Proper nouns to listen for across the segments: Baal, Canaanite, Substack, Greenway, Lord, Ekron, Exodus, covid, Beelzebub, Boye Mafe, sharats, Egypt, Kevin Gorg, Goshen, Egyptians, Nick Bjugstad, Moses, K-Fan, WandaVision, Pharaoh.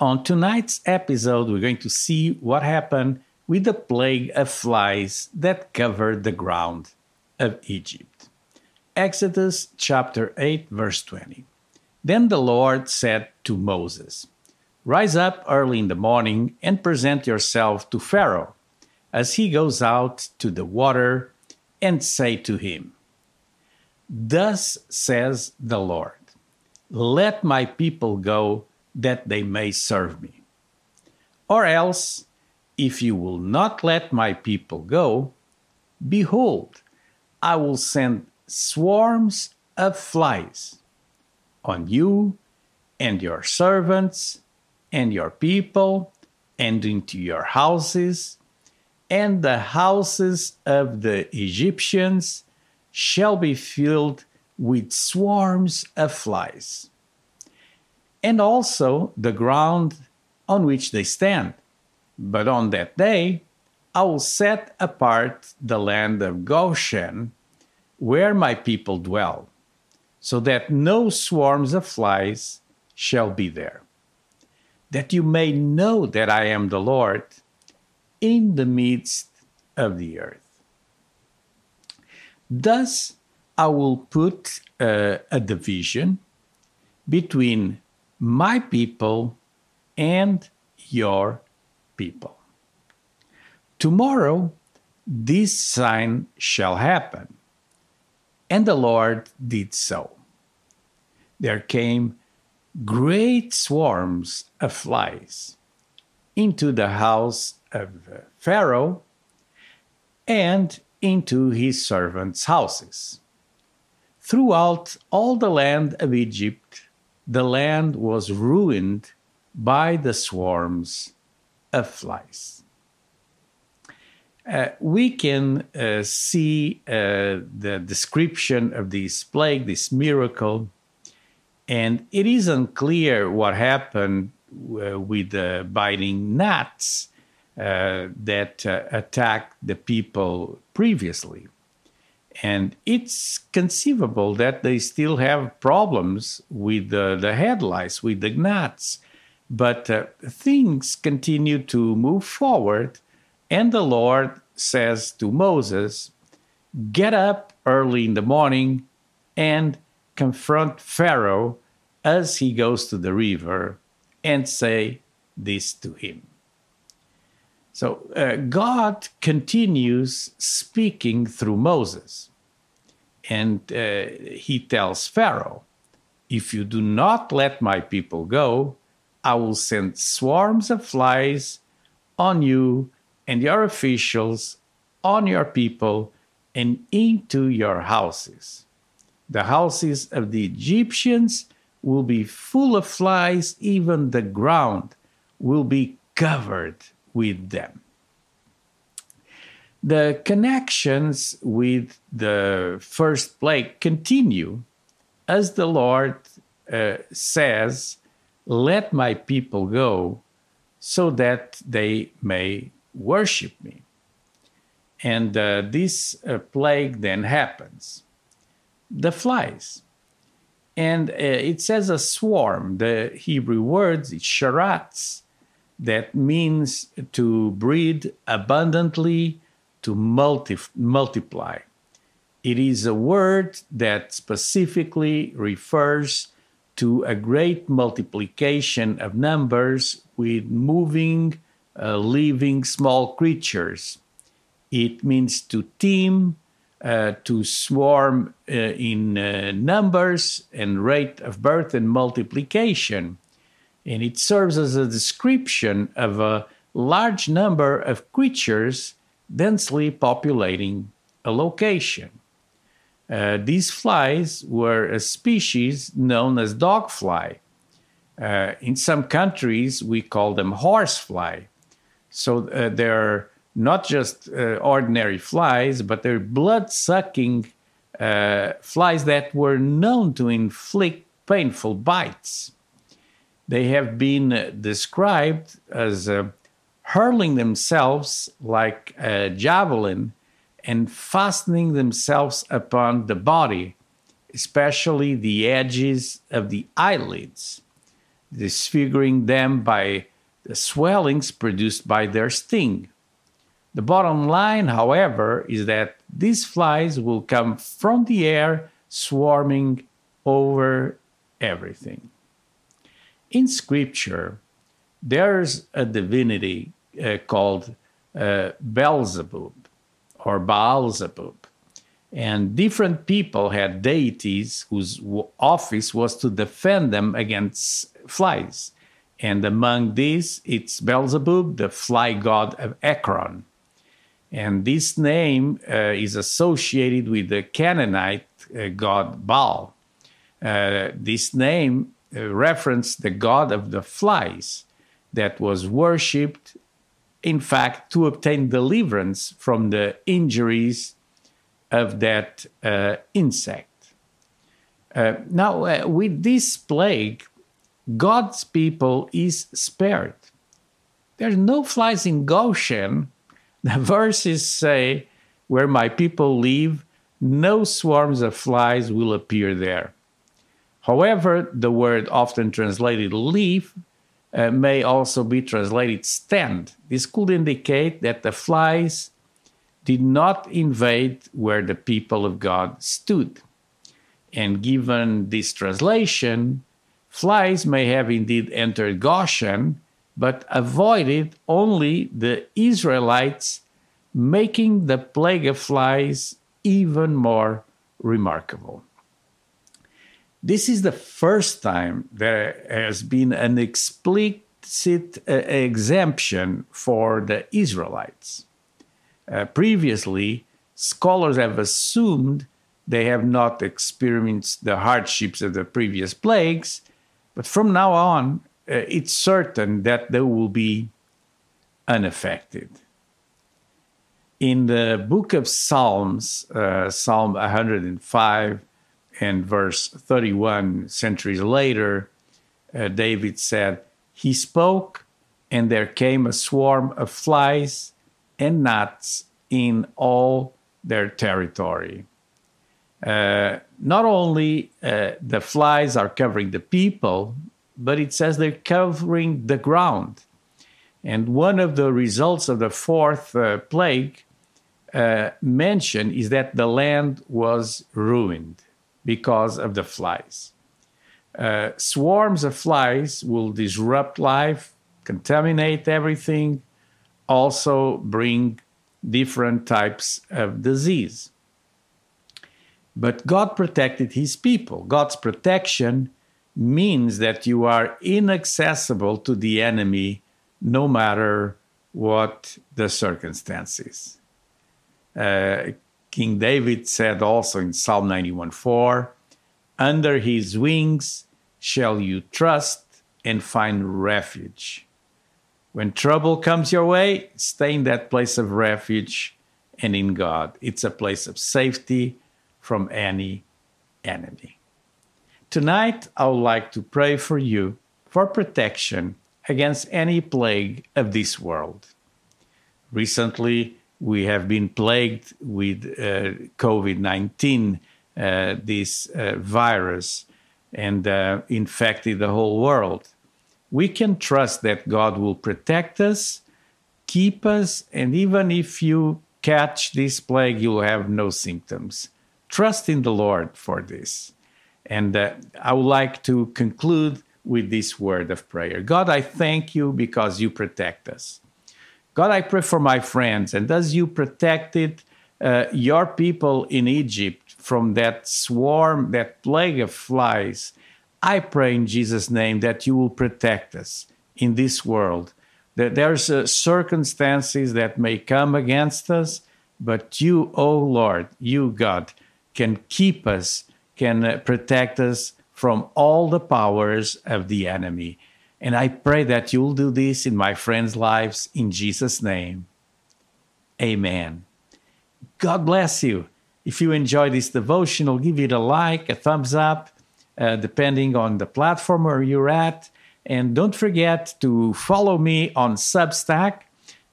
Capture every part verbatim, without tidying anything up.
On tonight's episode, we're going to see what happened with the plague of flies that covered the ground of Egypt. Exodus chapter eight, verse twenty. Then the Lord said to Moses, "Rise up early in the morning and present yourself to Pharaoh as he goes out to the water, and say to him, 'Thus says the Lord, let my people go that they may serve me. Or else, if you will not let my people go, behold, I will send swarms of flies on you and your servants and your people and into your houses, and the houses of the Egyptians shall be filled with swarms of flies, and also the ground on which they stand. But on that day I will set apart the land of Goshen, where my people dwell, so that no swarms of flies shall be there, that you may know that I am the Lord in the midst of the earth. Thus, I will put uh, a division between my people and your people. Tomorrow, this sign shall happen." And the Lord did so. There came great swarms of flies into the house of Pharaoh and into his servants' houses. Throughout all the land of Egypt, the land was ruined by the swarms of flies. Uh, we can uh, see uh, the description of this plague, this miracle, and it is unclear what happened uh, with the biting gnats Uh, that uh, attacked the people previously. And it's conceivable that they still have problems with uh, the head lice, with the gnats. But uh, things continue to move forward, and the Lord says to Moses, "Get up early in the morning and confront Pharaoh as he goes to the river, and say this to him." So uh, God continues speaking through Moses, and uh, he tells Pharaoh, "If you do not let my people go, I will send swarms of flies on you and your officials, on your people, and into your houses. The houses of the Egyptians will be full of flies, even the ground will be covered with them." The connections with the first plague continue as the Lord uh, says, "Let my people go so that they may worship me." And uh, this uh, plague then happens. The flies. And uh, it says a swarm. The Hebrew words, it's sharats. That means to breed abundantly, to multi- multiply. It is a word that specifically refers to a great multiplication of numbers with moving, uh, living small creatures. It means to team, uh, to swarm uh, in uh, numbers and rate of birth and multiplication. And it serves as a description of a large number of creatures densely populating a location. Uh, these flies were a species known as dogfly, Uh, in some countries, we call them horsefly. So uh, they're not just uh, ordinary flies, but they're blood-sucking uh, flies that were known to inflict painful bites. They have been described as uh, hurling themselves like a javelin and fastening themselves upon the body, especially the edges of the eyelids, disfiguring them by the swellings produced by their sting. The bottom line, however, is that these flies will come from the air, swarming over everything. In Scripture, there's a divinity uh, called uh, Beelzebub, or Beelzebub, and different people had deities whose office was to defend them against flies. And among these, it's Beelzebub, the fly god of Ekron. And this name uh, is associated with the Canaanite uh, god Baal. Uh, this name uh, referenced the god of the flies that was worshipped, in fact, to obtain deliverance from the injuries of that uh, insect. Uh, now, uh, with this plague, God's people is spared. There's no flies in Goshen. The verses say, where my people live, no swarms of flies will appear there. However, the word often translated leave uh, may also be translated stand. This could indicate that the flies did not invade where the people of God stood. And given this translation, flies may have indeed entered Goshen, but avoided only the Israelites, making the plague of flies even more remarkable. This is the first time there has been an explicit uh, exemption for the Israelites. Uh, previously, scholars have assumed they have not experienced the hardships of the previous plagues, but from now on, uh, it's certain that they will be unaffected. In the book of Psalms, uh, Psalm one hundred five and verse thirty-one, centuries later, uh, David said, "He spoke, and there came a swarm of flies and gnats in all their territory." Uh, not only uh, the flies are covering the people, but it says they're covering the ground. And one of the results of the fourth uh, plague uh, mentioned is that the land was ruined because of the flies. Uh, swarms of flies will disrupt life, contaminate everything, also bring different types of disease. But God protected his people. God's protection means that you are inaccessible to the enemy, no matter what the circumstances. Uh, King David said also in Psalm ninety-one four, "Under his wings shall you trust and find refuge." When trouble comes your way, stay in that place of refuge and in God. It's a place of safety from any enemy. Tonight, I would like to pray for you for protection against any plague of this world. Recently, we have been plagued with uh, covid nineteen, uh, this uh, virus, and uh, infected the whole world. We can trust that God will protect us, keep us, and even if you catch this plague, you'll have no symptoms. Trust in the Lord for this. And uh, I would like to conclude with this word of prayer. God, I thank you because you protect us. God, I pray for my friends, and as you protected uh, your people in Egypt from that swarm, that plague of flies, I pray in Jesus' name that you will protect us in this world, that there's uh, circumstances that may come against us, but you, oh Lord, you, God, can keep us, can uh, protect us from all the powers of the enemy. And I pray that you'll do this in my friends' lives, in Jesus' name. Amen. God bless you. If you enjoy this devotional, give it a like, a thumbs up, uh, depending on the platform where you're at. And don't forget to follow me on Substack.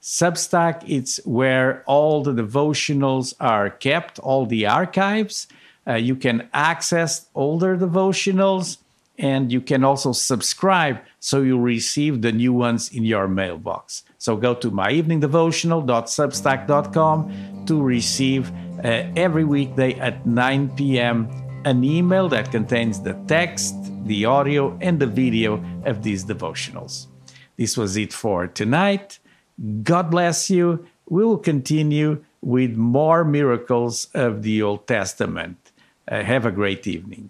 Substack, it's where all the devotionals are kept, all the archives. Uh, you can access older devotionals, and you can also subscribe so you receive the new ones in your mailbox. So go to my evening devotional dot substack dot com to receive uh, every weekday at nine p.m. an email that contains the text, the audio, and the video of these devotionals. This was it for tonight. God bless you. We will continue with more miracles of the Old Testament. Uh, have a great evening.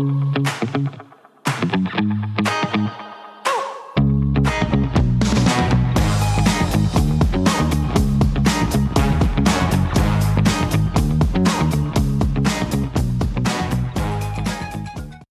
Thank you.